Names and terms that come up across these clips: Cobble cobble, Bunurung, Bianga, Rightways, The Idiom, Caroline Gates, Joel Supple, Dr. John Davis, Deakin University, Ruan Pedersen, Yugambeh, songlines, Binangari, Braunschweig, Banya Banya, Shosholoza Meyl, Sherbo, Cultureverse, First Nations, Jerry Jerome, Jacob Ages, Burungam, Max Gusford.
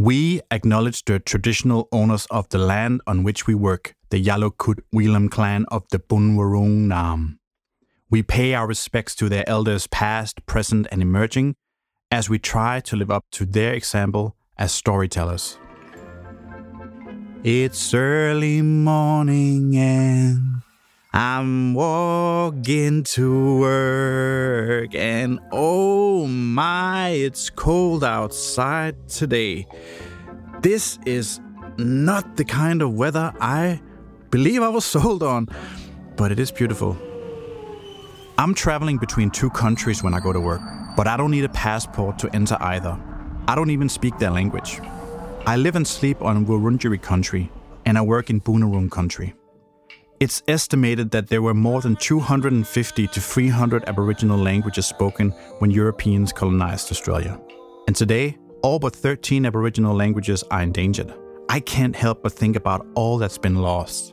We acknowledge the traditional owners of the land on which we work, the Yalokut-Wilam clan of the Bunurong Nam. We pay our respects to their elders past, present and emerging, as we try to live up to their example as storytellers. It's early morning and I'm walking to work, and oh my, it's cold outside today. This is not the kind of weather I believe I was sold on, but it is beautiful. I'm traveling between two countries when I go to work, but I don't need a passport to enter either. I don't even speak their language. I live and sleep on Wurundjeri country, and I work in Bunurung country. It's estimated that there were more than 250 to 300 Aboriginal languages spoken when Europeans colonized Australia. And today, all but 13 Aboriginal languages are endangered. I can't help but think about all that's been lost.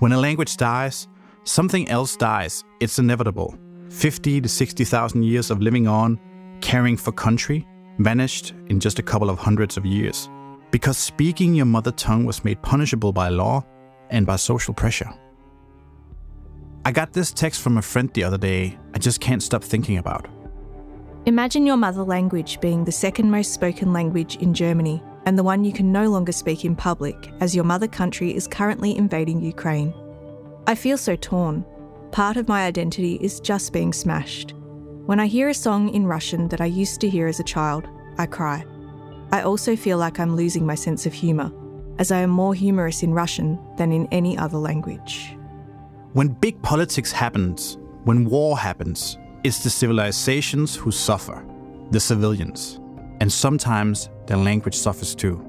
When a language dies, something else dies. It's inevitable. 50 to 60,000 years of living on, caring for country, vanished in just a couple of hundreds of years. Because speaking your mother tongue was made punishable by law, and by social pressure. I got this text from a friend the other day I just can't stop thinking about. Imagine your mother language being the second most spoken language in Germany and the one you can no longer speak in public as your mother country is currently invading Ukraine. I feel so torn. Part of my identity is just being smashed. When I hear a song in Russian that I used to hear as a child, I cry. I also feel like I'm losing my sense of humour, as I am more humorous in Russian than in any other language. When big politics happens, when war happens, it's the civilizations who suffer, the civilians. And sometimes their language suffers too.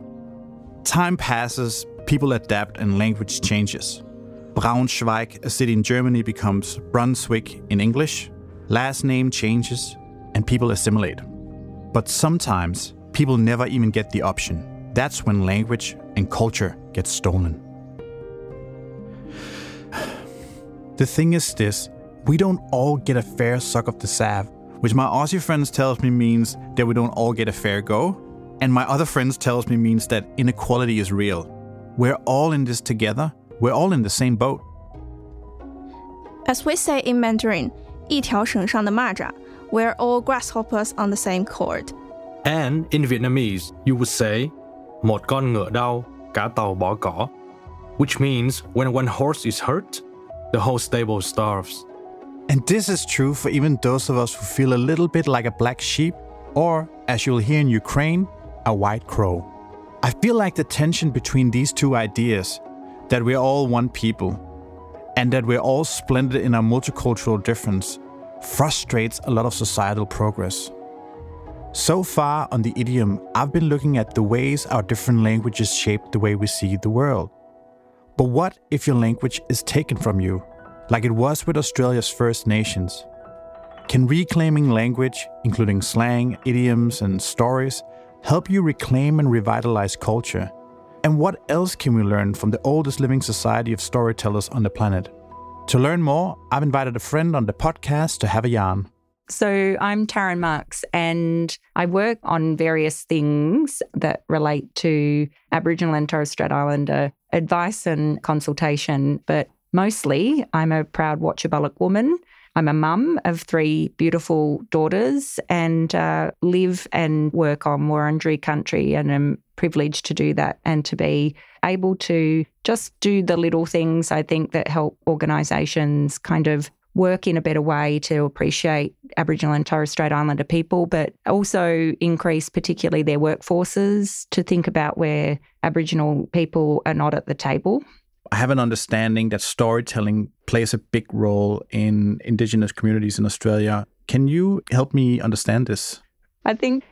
Time passes, people adapt and language changes. Braunschweig, a city in Germany, becomes Brunswick in English. Last name changes and people assimilate. But sometimes people never even get the option. That's when language and culture gets stolen. The thing is this, we don't all get a fair suck of the sav, which my Aussie friends tells me means that we don't all get a fair go, and my other friends tells me means that inequality is real. We're all in this together, we're all in the same boat. As we say in Mandarin, 一条绳上的蚂蚱, we're all grasshoppers on the same cord. And in Vietnamese, you would say, một con ngựa đau, cả tàu bỏ cỏ, which means when one horse is hurt, the whole stable starves. And this is true for even those of us who feel a little bit like a black sheep, or, as you'll hear in Ukraine, a white crow. I feel like the tension between these two ideas, that we're all one people, and that we're all splendid in our multicultural difference, frustrates a lot of societal progress. So far on The Idiom, I've been looking at the ways our different languages shape the way we see the world. But what if your language is taken from you, like it was with Australia's First Nations? Can reclaiming language, including slang, idioms and stories, help you reclaim and revitalize culture? And what else can we learn from the oldest living society of storytellers on the planet? To learn more, I've invited a friend on the podcast to have a yarn. So I'm Taryn Marks and I work on various things that relate to Aboriginal and Torres Strait Islander advice and consultation, but mostly I'm a proud Wachabaluk woman. I'm a mum of three beautiful daughters and live and work on Wurundjeri country, and I'm privileged to do that and to be able to just do the little things I think that help organisations kind of work in a better way to appreciate Aboriginal and Torres Strait Islander people, but also increase particularly their workforces to think about where Aboriginal people are not at the table. I have an understanding that storytelling plays a big role in Indigenous communities in Australia. Can you help me understand this? I think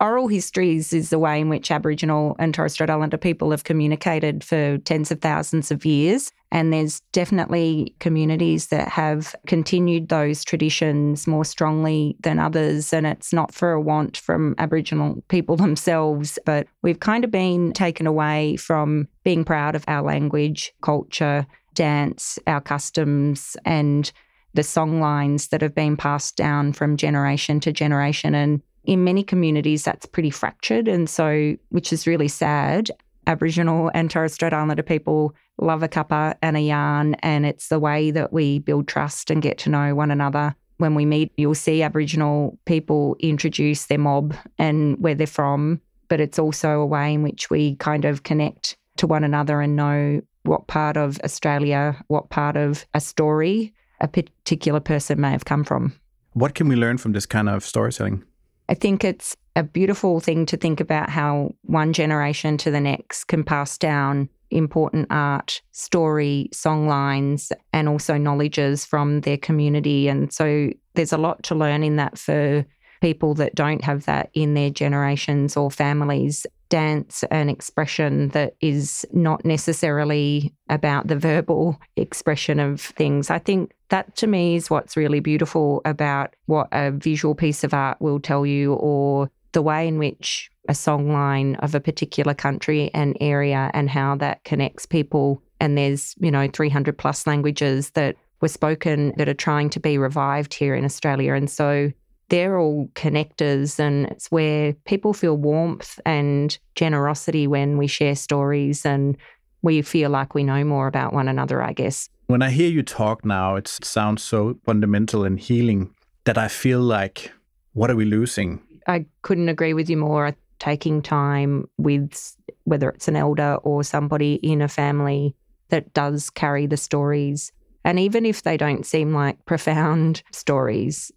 oral histories is the way in which Aboriginal and Torres Strait Islander people have communicated for tens of thousands of years. And there's definitely communities that have continued those traditions more strongly than others. And it's not for a want from Aboriginal people themselves, but we've kind of been taken away from being proud of our language, culture, dance, our customs, and the song lines that have been passed down from generation to generation. And in many communities, that's pretty fractured. And so, which is really sad, Aboriginal and Torres Strait Islander people love a cuppa and a yarn, and it's the way that we build trust and get to know one another. When we meet, you'll see Aboriginal people introduce their mob and where they're from, but it's also a way in which we kind of connect to one another and know what part of Australia, what part of a story a particular person may have come from. What can we learn from this kind of storytelling? I think it's a beautiful thing to think about how one generation to the next can pass down important art, story, songlines, and also knowledges from their community. And so there's a lot to learn in that for people that don't have that in their generations or families. Dance and expression that is not necessarily about the verbal expression of things. I think that to me is what's really beautiful about what a visual piece of art will tell you, or the way in which a songline of a particular country and area and how that connects people. And there's, 300 plus languages that were spoken that are trying to be revived here in Australia. And so they're all connectors, and it's where people feel warmth and generosity when we share stories and we feel like we know more about one another, I guess. When I hear you talk now, it sounds so fundamental and healing that I feel like, what are we losing? I couldn't agree with you more. Taking time with, whether it's an elder or somebody in a family that does carry the stories. And even if they don't seem like profound stories,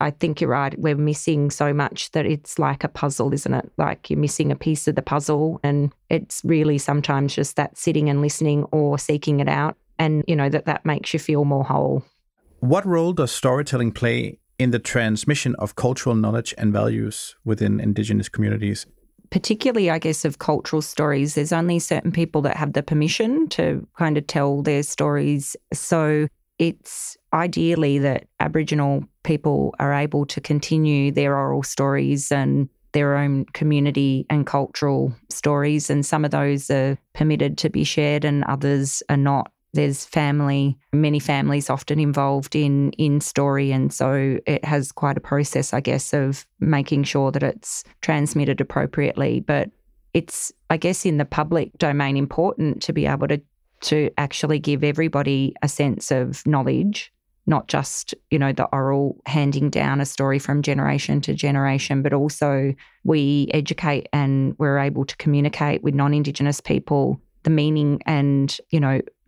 I think you're right, we're missing so much that it's like a puzzle, isn't it? Like you're missing a piece of the puzzle, and it's really sometimes just that sitting and listening or seeking it out, and that makes you feel more whole. What role does storytelling play in the transmission of cultural knowledge and values within Indigenous communities? Particularly, I guess, of cultural stories, there's only certain people that have the permission to kind of tell their stories. So it's ideally that Aboriginal people are able to continue their oral stories and their own community and cultural stories. And some of those are permitted to be shared and others are not. There's many families often involved in story, and so it has quite a process, I guess, of making sure that it's transmitted appropriately. But it's, I guess, in the public domain important to be able to actually give everybody a sense of knowledge, not just, the oral handing down a story from generation to generation, but also we educate and we're able to communicate with non-Indigenous people the meaning and,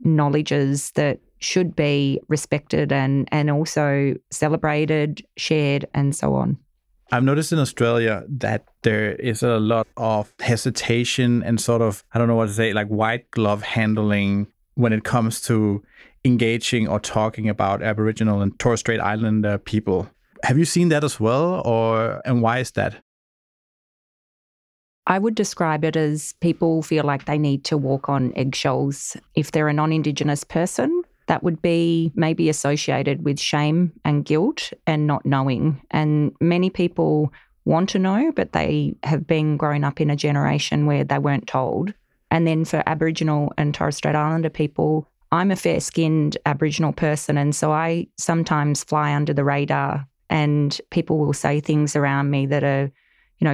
knowledges that should be respected and also celebrated, shared, and so on. I've noticed in Australia that there is a lot of hesitation and sort of, I don't know what to say, like white glove handling when it comes to engaging or talking about Aboriginal and Torres Strait Islander people. Have you seen that as well, and why is that? I would describe it as people feel like they need to walk on eggshells. If they're a non-Indigenous person, that would be maybe associated with shame and guilt and not knowing. And many people want to know, but they have been grown up in a generation where they weren't told. And then for Aboriginal and Torres Strait Islander people, I'm a fair-skinned Aboriginal person, and so I sometimes fly under the radar, and people will say things around me that are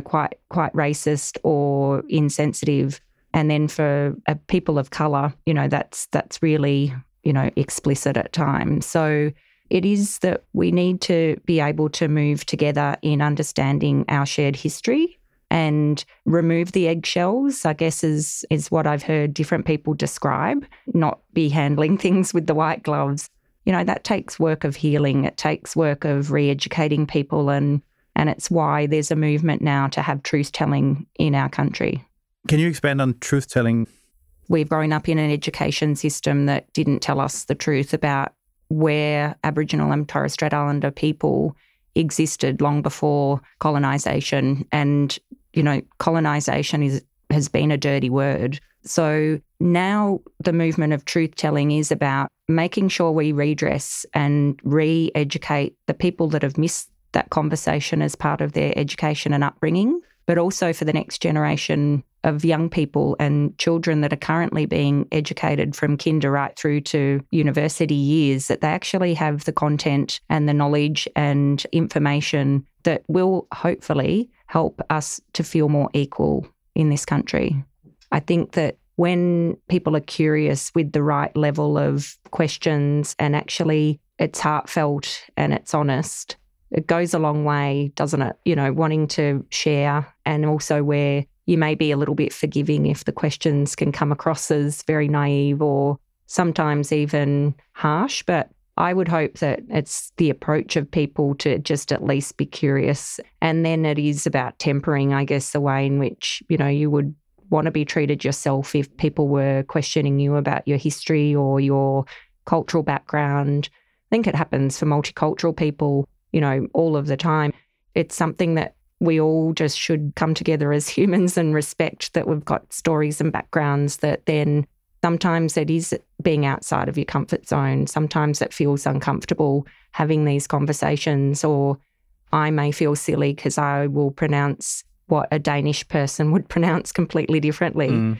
quite racist or insensitive. And then for people of colour, that's really, explicit at times. So it is that we need to be able to move together in understanding our shared history and remove the eggshells, I guess, is what I've heard different people describe, not be handling things with the white gloves. That takes work of healing. It takes work of re-educating people, and it's why there's a movement now to have truth-telling in our country. Can you expand on truth-telling? We've grown up in an education system that didn't tell us the truth about where Aboriginal and Torres Strait Islander people existed long before colonisation. And, colonisation has been a dirty word. So now the movement of truth-telling is about making sure we redress and re-educate the people that have missed that conversation as part of their education and upbringing, but also for the next generation of young people and children that are currently being educated from kinder right through to university years, that they actually have the content and the knowledge and information that will hopefully help us to feel more equal in this country. I think that when people are curious with the right level of questions and actually it's heartfelt and it's honest, it goes a long way, doesn't it? You know, wanting to share, and also where you may be a little bit forgiving if the questions can come across as very naive or sometimes even harsh. But I would hope that it's the approach of people to just at least be curious. And then it is about tempering, I guess, the way in which, you know, you would want to be treated yourself if people were questioning you about your history or your cultural background. I think it happens for multicultural people, you know, all of the time. It's something that we all just should come together as humans and respect that we've got stories and backgrounds that then sometimes it is being outside of your comfort zone. Sometimes it feels uncomfortable having these conversations, or I may feel silly because I will pronounce what a Danish person would pronounce completely differently.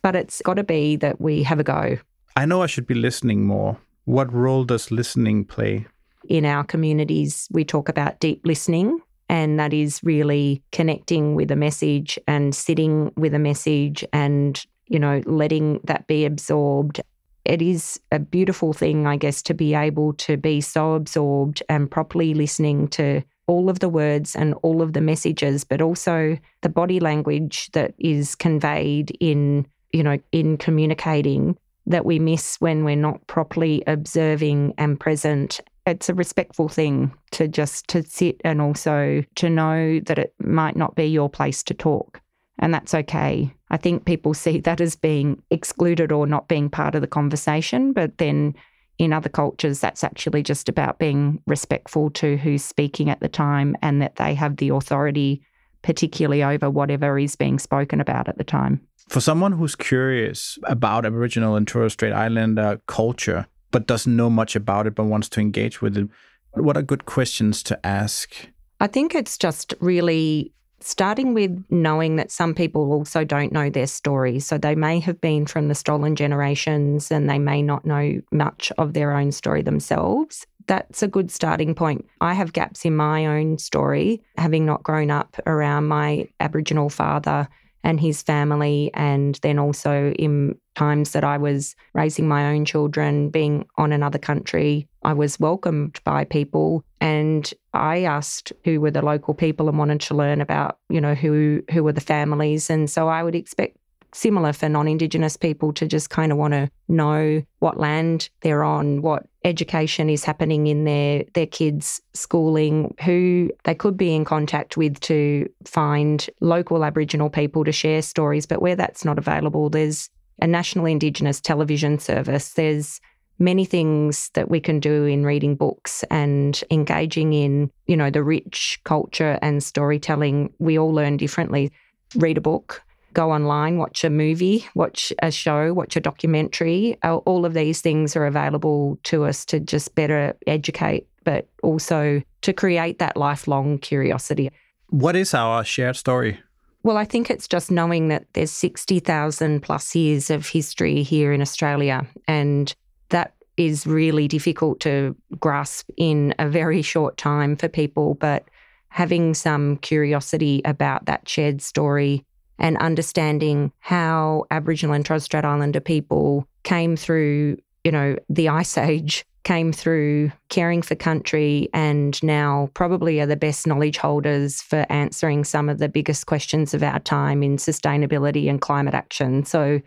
But it's got to be that we have a go. I know I should be listening more. What role does listening play? In our communities, we talk about deep listening, and that is really connecting with a message and sitting with a message and, you know, letting that be absorbed. It is a beautiful thing, I guess, to be able to be so absorbed and properly listening to all of the words and all of the messages, but also the body language that is conveyed in, you know, in communicating, that we miss when we're not properly observing and present. It's a respectful thing to just to sit and also to know that it might not be your place to talk, and that's okay. I think people see that as being excluded or not being part of the conversation, but then in other cultures that's actually just about being respectful to who's speaking at the time and that they have the authority particularly over whatever is being spoken about at the time. For someone who's curious about Aboriginal and Torres Strait Islander culture, but doesn't know much about it, but wants to engage with it, what are good questions to ask? I think it's just really starting with knowing that some people also don't know their story. So they may have been from the stolen generations and they may not know much of their own story themselves. That's a good starting point. I have gaps in my own story, having not grown up around my Aboriginal father and his family, and then also in times that I was raising my own children, being on another country, I was welcomed by people, and I asked who were the local people and wanted to learn about, you know, who were the families. And so I would expect similar for non-Indigenous people to just kind of want to know what land they're on, what education is happening in their kids' schooling, who they could be in contact with to find local Aboriginal people to share stories. But where that's not available, there's a National Indigenous Television Service. There's many things that we can do in reading books and engaging in, you know, the rich culture and storytelling. We all learn differently. Read a book, go online, watch a movie, watch a show, watch a documentary. All of these things are available to us to just better educate, but also to create that lifelong curiosity. What is our shared story? Well, I think it's just knowing that there's 60,000 plus years of history here in Australia, and that is really difficult to grasp in a very short time for people. But having some curiosity about that shared story and understanding how Aboriginal and Torres Strait Islander people came through, you know, the Ice Age, came through caring for country, and now probably are the best knowledge holders for answering some of the biggest questions of our time in sustainability and climate action. So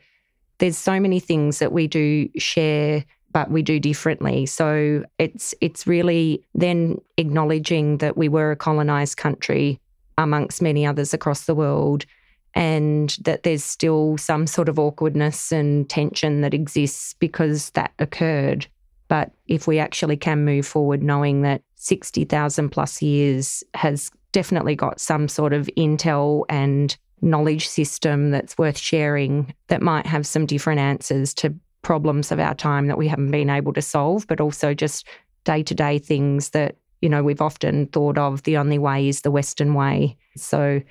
there's so many things that we do share, but we do differently. So it's really then acknowledging that we were a colonised country amongst many others across the world, and that there's still some sort of awkwardness and tension that exists because that occurred. But if we actually can move forward knowing that 60,000 plus years has definitely got some sort of intel and knowledge system that's worth sharing, that might have some different answers to problems of our time that we haven't been able to solve, but also just day-to-day things that, you know, we've often thought of the only way is the Western way. So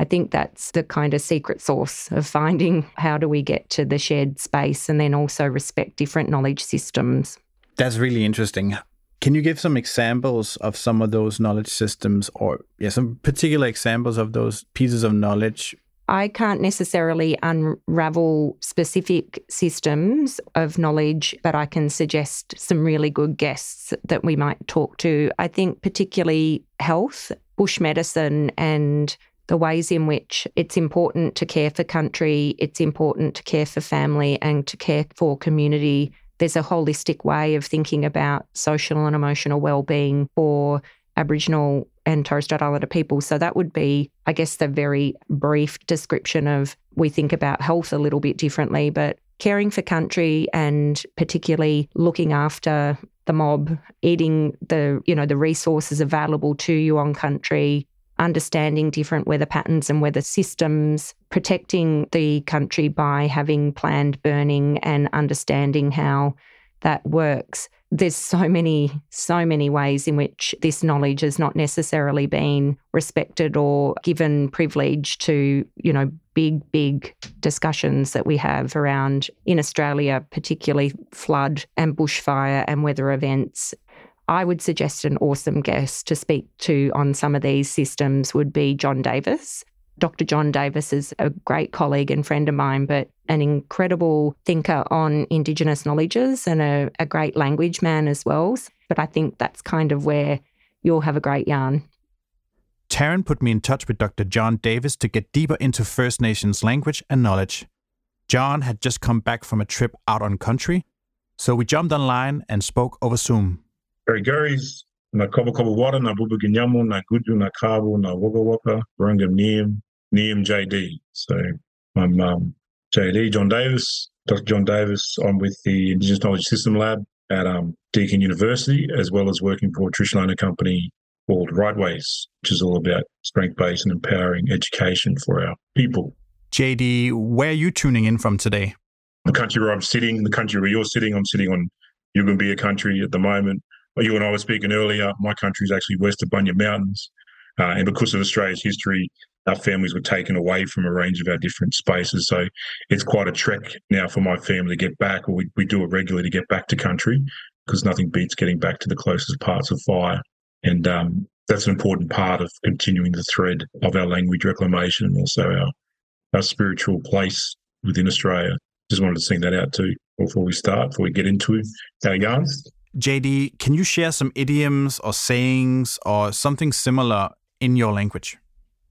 I think that's the kind of secret sauce of finding how do we get to the shared space and then also respect different knowledge systems. That's really interesting. Can you give some examples of some of those knowledge systems or some particular examples of those pieces of knowledge? I can't necessarily unravel specific systems of knowledge, but I can suggest some really good guests that we might talk to. I think particularly health, bush medicine, and the ways in which it's important to care for country, it's important to care for family and to care for community. There's a holistic way of thinking about social and emotional well-being for Aboriginal and Torres Strait Islander people. So that would be, I guess, the very brief description of we think about health a little bit differently, but caring for country and particularly looking after the mob, eating the resources available to you on country, understanding different weather patterns and weather systems, protecting the country by having planned burning and understanding how that works. There's so many ways in which this knowledge has not necessarily been respected or given privilege to, big discussions that we have around, in Australia, particularly flood and bushfire and weather events. I would suggest an awesome guest to speak to on some of these systems would be John Davis. Dr. John Davis is a great colleague and friend of mine, but an incredible thinker on Indigenous knowledges and a great language man as well. But I think that's kind of where you'll have a great yarn. Taryn put me in touch with Dr. John Davis to get deeper into First Nations language and knowledge. John had just come back from a trip out on country, so we jumped online and spoke over Zoom. Garis, na Cobble cobble water, na Bubugunyaman, na Gudu, na Cabo, na Waka Waka, Burungam Niem JD. So I'm JD, John Davis, Dr. John Davis. I'm with the Indigenous Knowledge System Lab at Deakin University, as well as working for a traditional owner company called Rightways, which is all about strength-based and empowering education for our people. JD, where are you tuning in from today? The country where I'm sitting, the country where you're sitting. I'm sitting on Yugambeh country at the moment. You and I were speaking earlier, my country is actually west of Banya Mountains. And because of Australia's history, our families were taken away from a range of our different spaces. So it's quite a trek now for my family to get back, or we do it regularly to get back to country, because nothing beats getting back to the closest parts of fire. And that's an important part of continuing the thread of our language reclamation and also our spiritual place within Australia. Just wanted to sing that out too before we get into our yarns. JD, can you share some idioms or sayings or something similar in your language?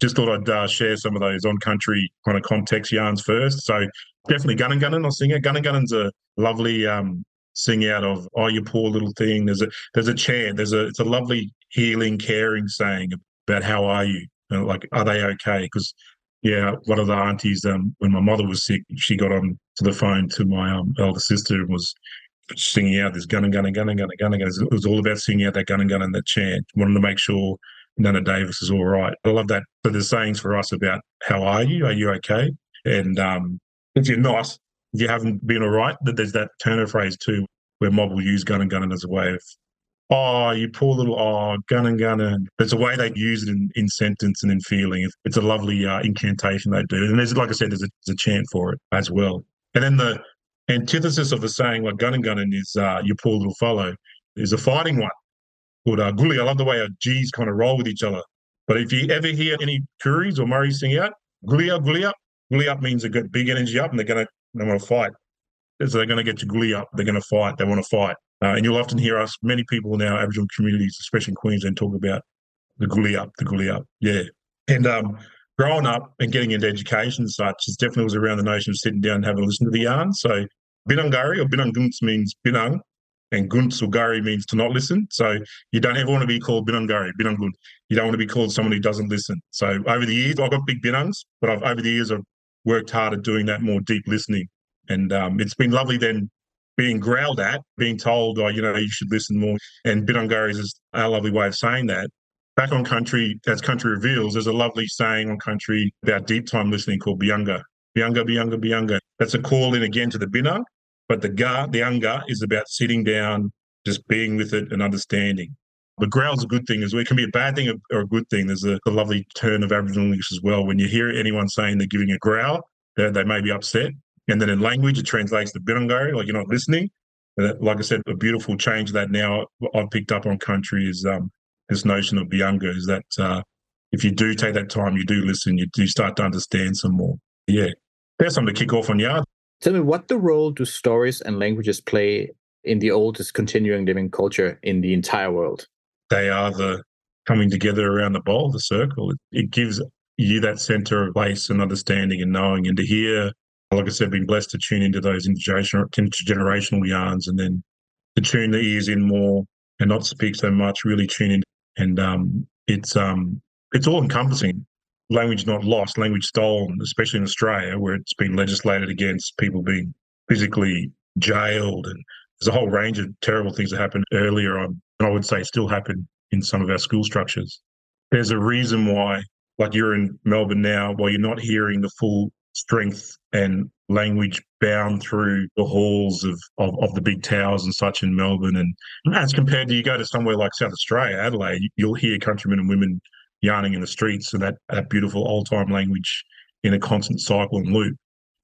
Just thought I'd share some of those on-country kind of context yarns first. So definitely Gunningunnin, I'll sing it. Gunningunnin's a lovely sing out of, oh, you poor little thing. There's a chant. It's a lovely healing, caring saying about how are you? And like, are they okay? Because, one of the aunties, when my mother was sick, she got on to the phone to my elder sister and was singing out this gun and gun. It was all about singing out that gun and gun and that chant. Wanted to make sure Nana Davis is all right. I love that. But there's sayings for us about how are you? Are you okay? And if you're not, if you haven't been all right, there's that Turner phrase too, where mob will use gun and gun as a way of, oh, you poor little, oh, gun and gun. And there's a way they use it in sentence and in feeling. It's a lovely incantation they do. And there's, like I said, there's a chant for it as well. And then the antithesis of a saying like gun and gunnin is you poor little fellow is a fighting one called gully. I love the way our G's kind of roll with each other. But if you ever hear any Kuris or Murrays sing out, gully up means they've got big energy up and they want to fight. So they're going to get you gully up. They're going to fight. They want to fight. And you'll often hear us, many people in our Aboriginal communities, especially in Queensland, talk about the gully up. Yeah. And growing up and getting into education and such, it definitely was around the notion of sitting down and having a listen to the yarn. So Binangari or Binangunts means Binang, and Gunts or Gari means to not listen. So you don't ever want to be called Binangari, Binangun. You don't want to be called someone who doesn't listen. So over the years, I've got big Binangs, but I've worked hard at doing that more deep listening. And it's been lovely then being growled at, being told, you should listen more. And Binangari is our lovely way of saying that. Back on country, as country reveals, there's a lovely saying on country about deep time listening called Bianga. Bianga, Bianga, Bianga. That's a call in again to the Binang, but the Anga is about sitting down, just being with it and understanding. But growl's a good thing. It can be a bad thing or a good thing. There's a lovely turn of Aboriginal English as well. When you hear anyone saying they're giving a growl, they may be upset. And then in language, it translates to Binungo, like you're not listening. But like I said, a beautiful change that now I've picked up on country is this notion of Biunga, is that if you do take that time, you do listen, you do start to understand some more. Yeah. There's something to kick off on, yeah. Tell me, what the role do stories and languages play in the oldest continuing living culture in the entire world? They are the coming together around the bowl, the circle. It gives you that centre of place and understanding and knowing. And to hear, like I said, been blessed to tune into those intergenerational yarns, and then to tune the ears in more and not speak so much, really tune in. And it's all-encompassing. Language not lost, language stolen, especially in Australia, where it's been legislated against, people being physically jailed. And there's a whole range of terrible things that happened earlier on, and I would say still happen in some of our school structures. There's a reason why, like you're in Melbourne now, while you're not hearing the full strength and language bound through the halls of the big towers and such in Melbourne. And as compared to, you go to somewhere like South Australia, Adelaide, you'll hear countrymen and women yarning in the streets, and that beautiful old-time language in a constant cycle and loop.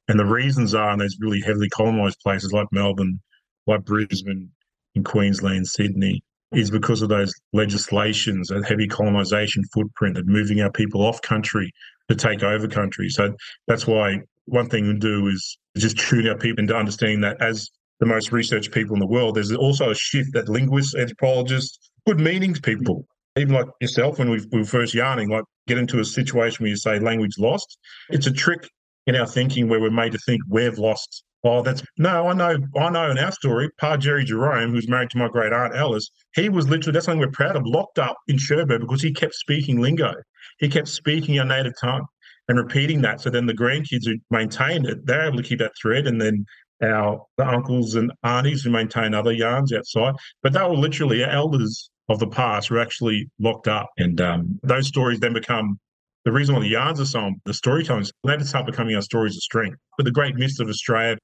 And the reasons are in those really heavily colonised places like Melbourne, like Brisbane, in Queensland, Sydney, is because of those legislations, that heavy colonisation footprint, that moving our people off country to take over country. So that's why one thing we do is just tune our people into understanding that as the most researched people in the world, there's also a shift that linguists, anthropologists, good meanings people, even like yourself, when we were first yarning, like get into a situation where you say language lost. It's a trick in our thinking where we're made to think we've lost. Oh, that's no, I know in our story, Pa Jerry Jerome, who's married to my great aunt Alice, he was literally, that's something we're proud of, locked up in Sherbo because he kept speaking lingo. He kept speaking our native tongue and repeating that. So then the grandkids who maintained it, they're able to keep that thread, and then the uncles and aunties who maintain other yarns outside. But they were literally our elders of the past were actually locked up. And those stories then become the reason why the yarns are so, the storytelling, they start becoming our stories of strength. But the great myths of Australia,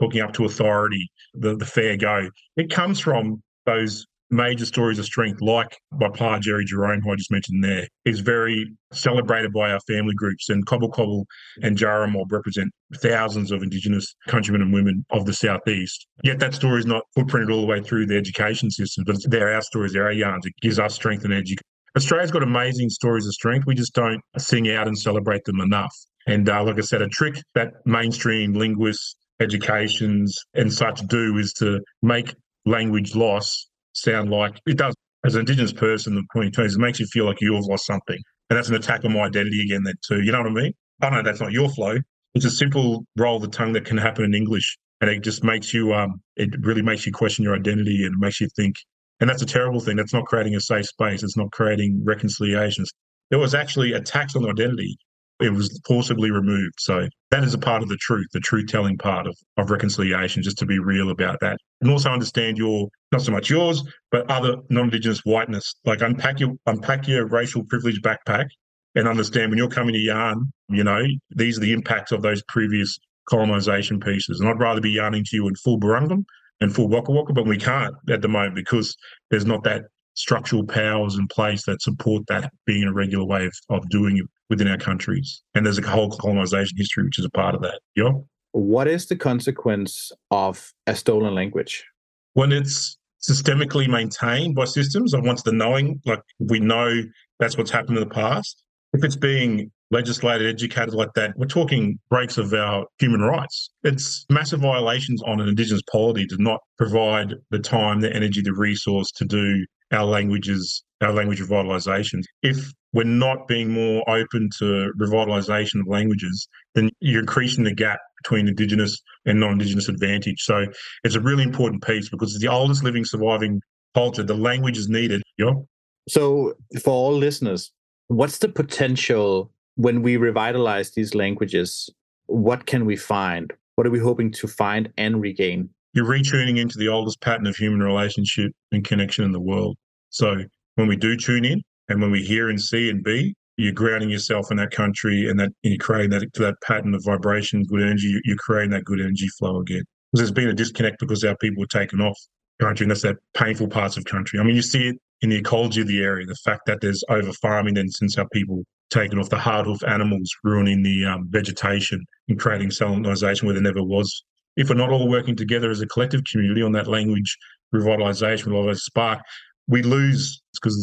talking up to authority, the fair go, it comes from those major stories of strength, like by Pa Jerry Jerome, who I just mentioned there, is very celebrated by our family groups. And Cobble Cobble and Jarrah Mob represent thousands of Indigenous countrymen and women of the Southeast. Yet that story is not footprinted all the way through the education system, but they're our stories, they're our yarns. It gives us strength and education. Australia's got amazing stories of strength. We just don't sing out and celebrate them enough. And like I said, a trick that mainstream linguists, educations and such do is to make language loss sound like it does. As an Indigenous person in the 2020s, it makes you feel like you've lost something. And that's an attack on my identity again then too. You know what I mean? I know that's not your flow. It's a simple roll of the tongue that can happen in English. And it just makes you, it really makes you question your identity, and makes you think. And that's a terrible thing. That's not creating a safe space. It's not creating reconciliations. There was actually attacks on identity. It was forcibly removed. So that is a part of the truth-telling part of reconciliation, just to be real about that. And also understand your, not so much yours, but other non-Indigenous whiteness. Like unpack your racial privilege backpack and understand when you're coming to yarn, these are the impacts of those previous colonisation pieces. And I'd rather be yarning to you in full Burungam and full Waka Waka, but we can't at the moment because there's not that structural powers in place that support that being a regular way of doing it within our countries. And there's a whole colonisation history, which is a part of that. Yeah. What is the consequence of a stolen language? When it's systemically maintained by systems, I want the knowing, like we know that's what's happened in the past. If it's being legislated, educated like that, we're talking breaks of our human rights. It's massive violations on an Indigenous polity to not provide the time, the energy, the resource to do our languages, our language revitalisation. If we're not being more open to revitalisation of languages, then you're increasing the gap between Indigenous and non-Indigenous advantage. So it's a really important piece because it's the oldest living surviving culture. The language is needed. Yeah. So for all listeners, what's the potential when we revitalise these languages? What can we find? What are we hoping to find and regain? You're retuning into the oldest pattern of human relationship and connection in the world. So when we do tune in and when we hear and see and be, you're grounding yourself in that country, and that you're creating that pattern of vibration, good energy. You're creating that good energy flow again. Because there's been a disconnect because our people were taken off country, and that's that painful parts of country. I mean, you see it in the ecology of the area, the fact that there's over-farming then since our people taken off the hard hoof animals, ruining the vegetation and creating salinisation where there never was. If we're not all working together as a collective community on that language revitalisation, all those spark, we lose, because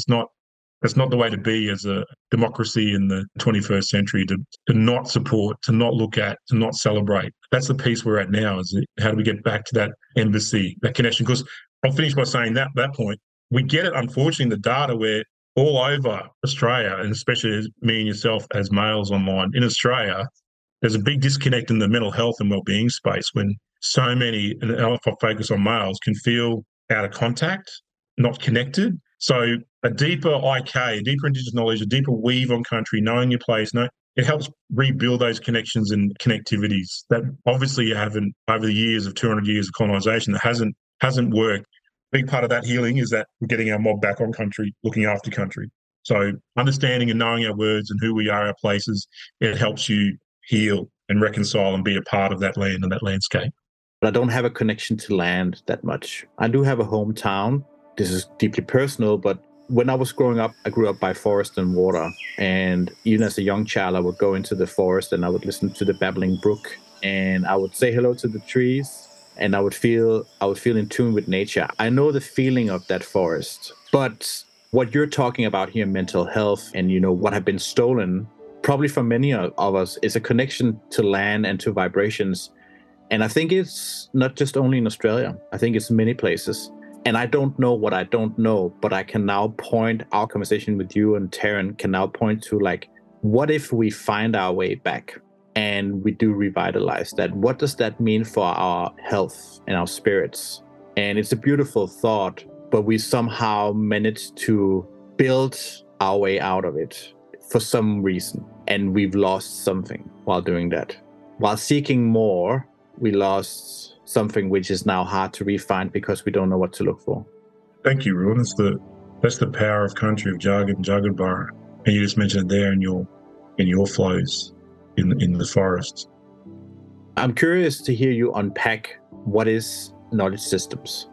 that's not the way to be as a democracy in the 21st century, to not support, to not look at, to not celebrate. That's the piece we're at now, is how do we get back to that embassy, that connection? Because I'll finish by saying that point, we get it, unfortunately, in the data where all over Australia, and especially me and yourself as males online, in Australia, there's a big disconnect in the mental health and wellbeing space when so many, and I'll focus on males, can feel out of contact, not connected. So a deeper IK, a deeper Indigenous knowledge, a deeper weave on country, knowing your place, it helps rebuild those connections and connectivities that obviously you haven't, over the years of 200 years of colonisation, that hasn't worked. A big part of that healing is that we're getting our mob back on country, looking after country. So understanding and knowing our words and who we are, our places, it helps you heal and reconcile and be a part of that land and that landscape. But I don't have a connection to land that much. I do have a hometown. This is deeply personal, but when I was growing up, I grew up by forest and water. And even as a young child, I would go into the forest and I would listen to the babbling brook and I would say hello to the trees and I would feel in tune with nature. I know the feeling of that forest, but what you're talking about here, mental health and, you know, what have been stolen, probably for many of us, is a connection to land and to vibrations. And I think it's not just only in Australia. I think it's many places. And I don't know what I don't know, but I can now point, our conversation with you and Taryn can now point to, like, what if we find our way back and we do revitalize that? What does that mean for our health and our spirits? And it's a beautiful thought, but we somehow managed to build our way out of it for some reason. And we've lost something while doing that. While seeking more, we lost something which is now hard to refine because we don't know what to look for. Thank you, Ruan. That's the power of country, of jargon, jargonbar. And you just mentioned it there in your flows in the forest. I'm curious to hear you unpack what is knowledge systems.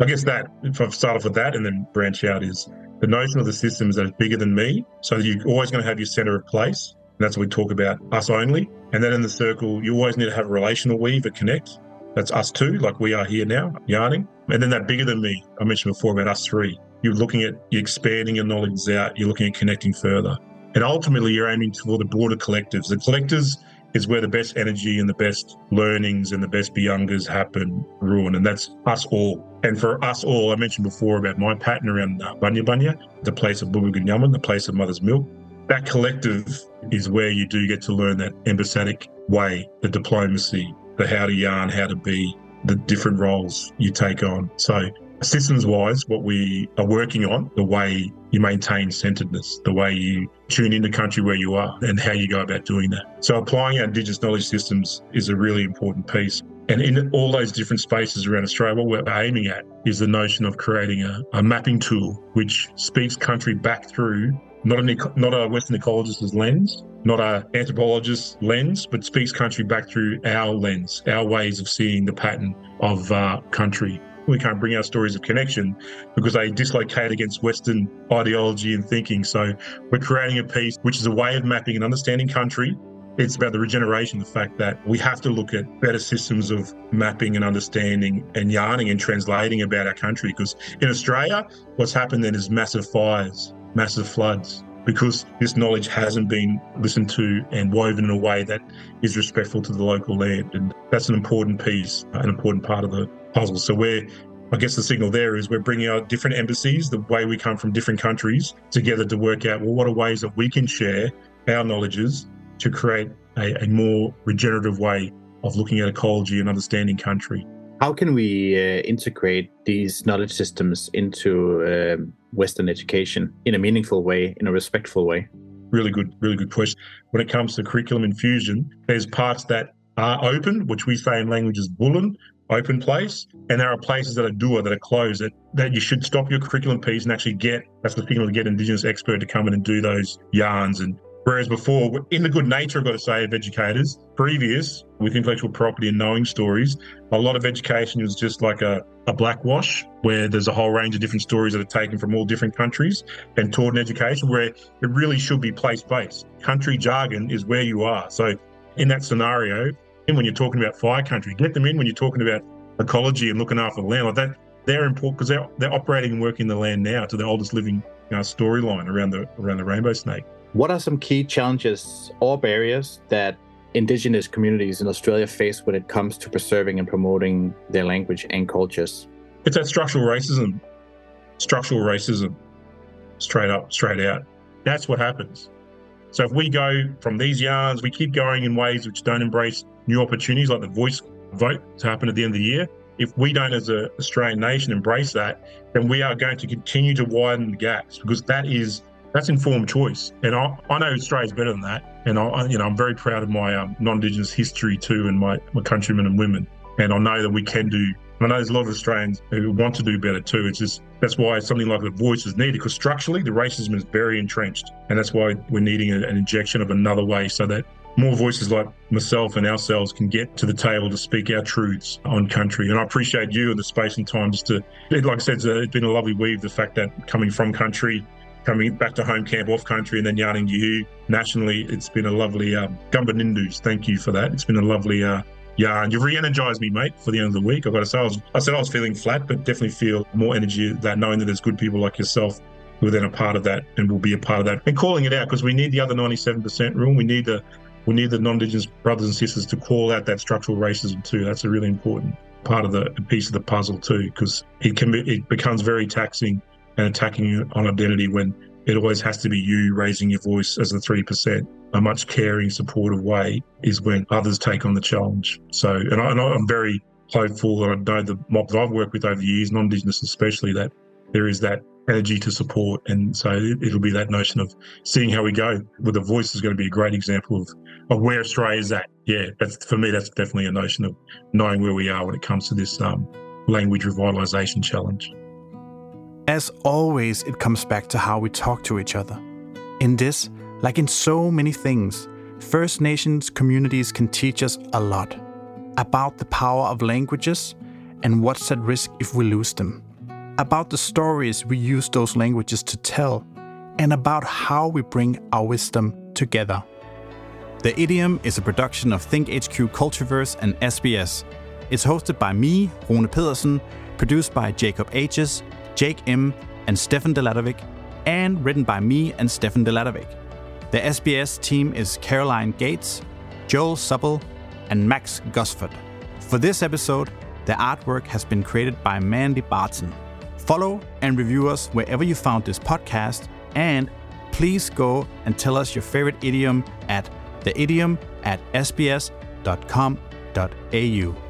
I guess that, if I start off with that and then branch out, is the notion of the systems that is bigger than me. So you're always going to have your centre of place. And that's what we talk about, us only. And then in the circle, you always need to have a relational weave, a connect. That's us two, like we are here now, yarning. And then that bigger than me, I mentioned before about us three. You're looking at, you're expanding your knowledge out, you're looking at connecting further. And ultimately, you're aiming toward the broader collectives. The collectives is where the best energy and the best learnings and the best beyongas happen, Ruan, and that's us all. And for us all, I mentioned before about my pattern around Banya Banya, the place of Bubugunyaman, the place of Mother's Milk. That collective is where you do get to learn that empathetic way, the diplomacy, the how to yarn, how to be, the different roles you take on. So systems-wise, what we are working on, the way you maintain centeredness, the way you tune into country where you are and how you go about doing that. So applying our Indigenous knowledge systems is a really important piece. And in all those different spaces around Australia, what we're aiming at is the notion of creating a mapping tool which speaks country back through not a Western ecologist's lens, not an anthropologist's lens, but speaks country back through our lens, our ways of seeing the pattern of country. We can't bring our stories of connection because they dislocate against Western ideology and thinking. So we're creating a piece which is a way of mapping and understanding country. It's about the regeneration, the fact that we have to look at better systems of mapping and understanding and yarning and translating about our country. Because in Australia, what's happened then is massive fires, massive floods, because this knowledge hasn't been listened to and woven in a way that is respectful to the local land. And that's an important piece, an important part of the puzzle. So I guess the signal there is we're bringing our different embassies, the way we come from different countries, together to work out, well, what are ways that we can share our knowledges to create a more regenerative way of looking at ecology and understanding country. How can we integrate these knowledge systems into Western education in a meaningful way, in a respectful way? Really good question. When it comes to curriculum infusion, there's parts that are open, which we say in language is bullen, open place, and there are places that are doer, that are closed, that you should stop your curriculum piece and actually get, that's the signal to get Indigenous expert to come in and do those yarns. And whereas before, in the good nature, I've got to say, of educators, previous with intellectual property and knowing stories, a lot of education was just like a a blackwash, where there's a whole range of different stories that are taken from all different countries and taught in education, where it really should be place-based. Country jargon is where you are. So in that scenario, when you're talking about fire country, get them in when you're talking about ecology and looking after the land. Like that, they're important because they're operating and working the land now to the oldest living storyline around the rainbow snake. What are some key challenges or barriers that Indigenous communities in Australia face when it comes to preserving and promoting their language and cultures? It's that structural racism, straight up, straight out. That's what happens. So if we go from these yarns, we keep going in ways which don't embrace new opportunities, like the voice vote to happen at the end of the year. If we don't, as an Australian nation, embrace that, then we are going to continue to widen the gaps, because that's informed choice. And I know Australia's better than that. And I'm very proud of my non-Indigenous history too, and my countrymen and women. And I know that we can do. I know there's a lot of Australians who want to do better too. It's just, that's why something like a voice is needed, because structurally the racism is very entrenched. And that's why we're needing an injection of another way, so that more voices like myself and ourselves can get to the table to speak our truths on country. And I appreciate you and the space and time just to, like I said, it's been a lovely weave, the fact that coming from country, coming back to home camp, off country, and then yarning to you nationally, it's been a lovely, Gumbanindus, thank you for that. It's been a lovely yarn. You've re-energised me, mate, for the end of the week. I've got to say, I said I was feeling flat, but definitely feel more energy that knowing that there's good people like yourself who are then a part of that and will be a part of that. And calling it out, because we need the other 97% rule. We need the non-Indigenous brothers and sisters to call out that structural racism too. That's a really important part of the piece of the puzzle too, because it becomes very taxing and attacking on identity when it always has to be you raising your voice as the 3%. A much caring, supportive way is when others take on the challenge. So, and I'm very hopeful, that I know the mob that I've worked with over the years, non-Indigenous especially, that there is that energy to support. And so it'll be that notion of seeing how we go with the voice is going to be a great example of where Australia is at. Yeah, for me, that's definitely a notion of knowing where we are when it comes to this language revitalisation challenge. As always, it comes back to how we talk to each other. In this, like in so many things, First Nations communities can teach us a lot about the power of languages and what's at risk if we lose them, about the stories we use those languages to tell, and about how we bring our wisdom together. The Idiom is a production of Think HQ, Cultureverse and SBS. It's hosted by me, Ruan Pedersen, produced by Jacob Ages, Jake M and Stefan Delatovic, and written by me and Stefan Delatovic. The SBS team is Caroline Gates, Joel Supple and Max Gusford. For this episode, the artwork has been created by Mandy Barton. Follow and review us wherever you found this podcast, and please go and tell us your favorite idiom at theidiom@sbs.com.au.